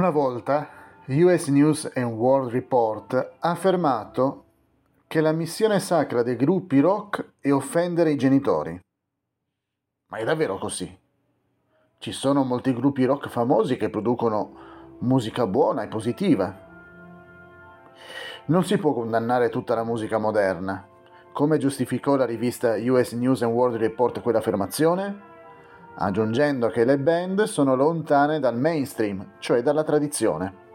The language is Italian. Una volta U.S. News and World Report ha affermato che la missione sacra dei gruppi rock è offendere i genitori. Ma è davvero così? Ci sono molti gruppi rock famosi che producono musica buona e positiva. Non si può condannare tutta la musica moderna. Come giustificò la rivista U.S. News and World Report quell'affermazione? Aggiungendo che le band sono lontane dal mainstream, cioè dalla tradizione.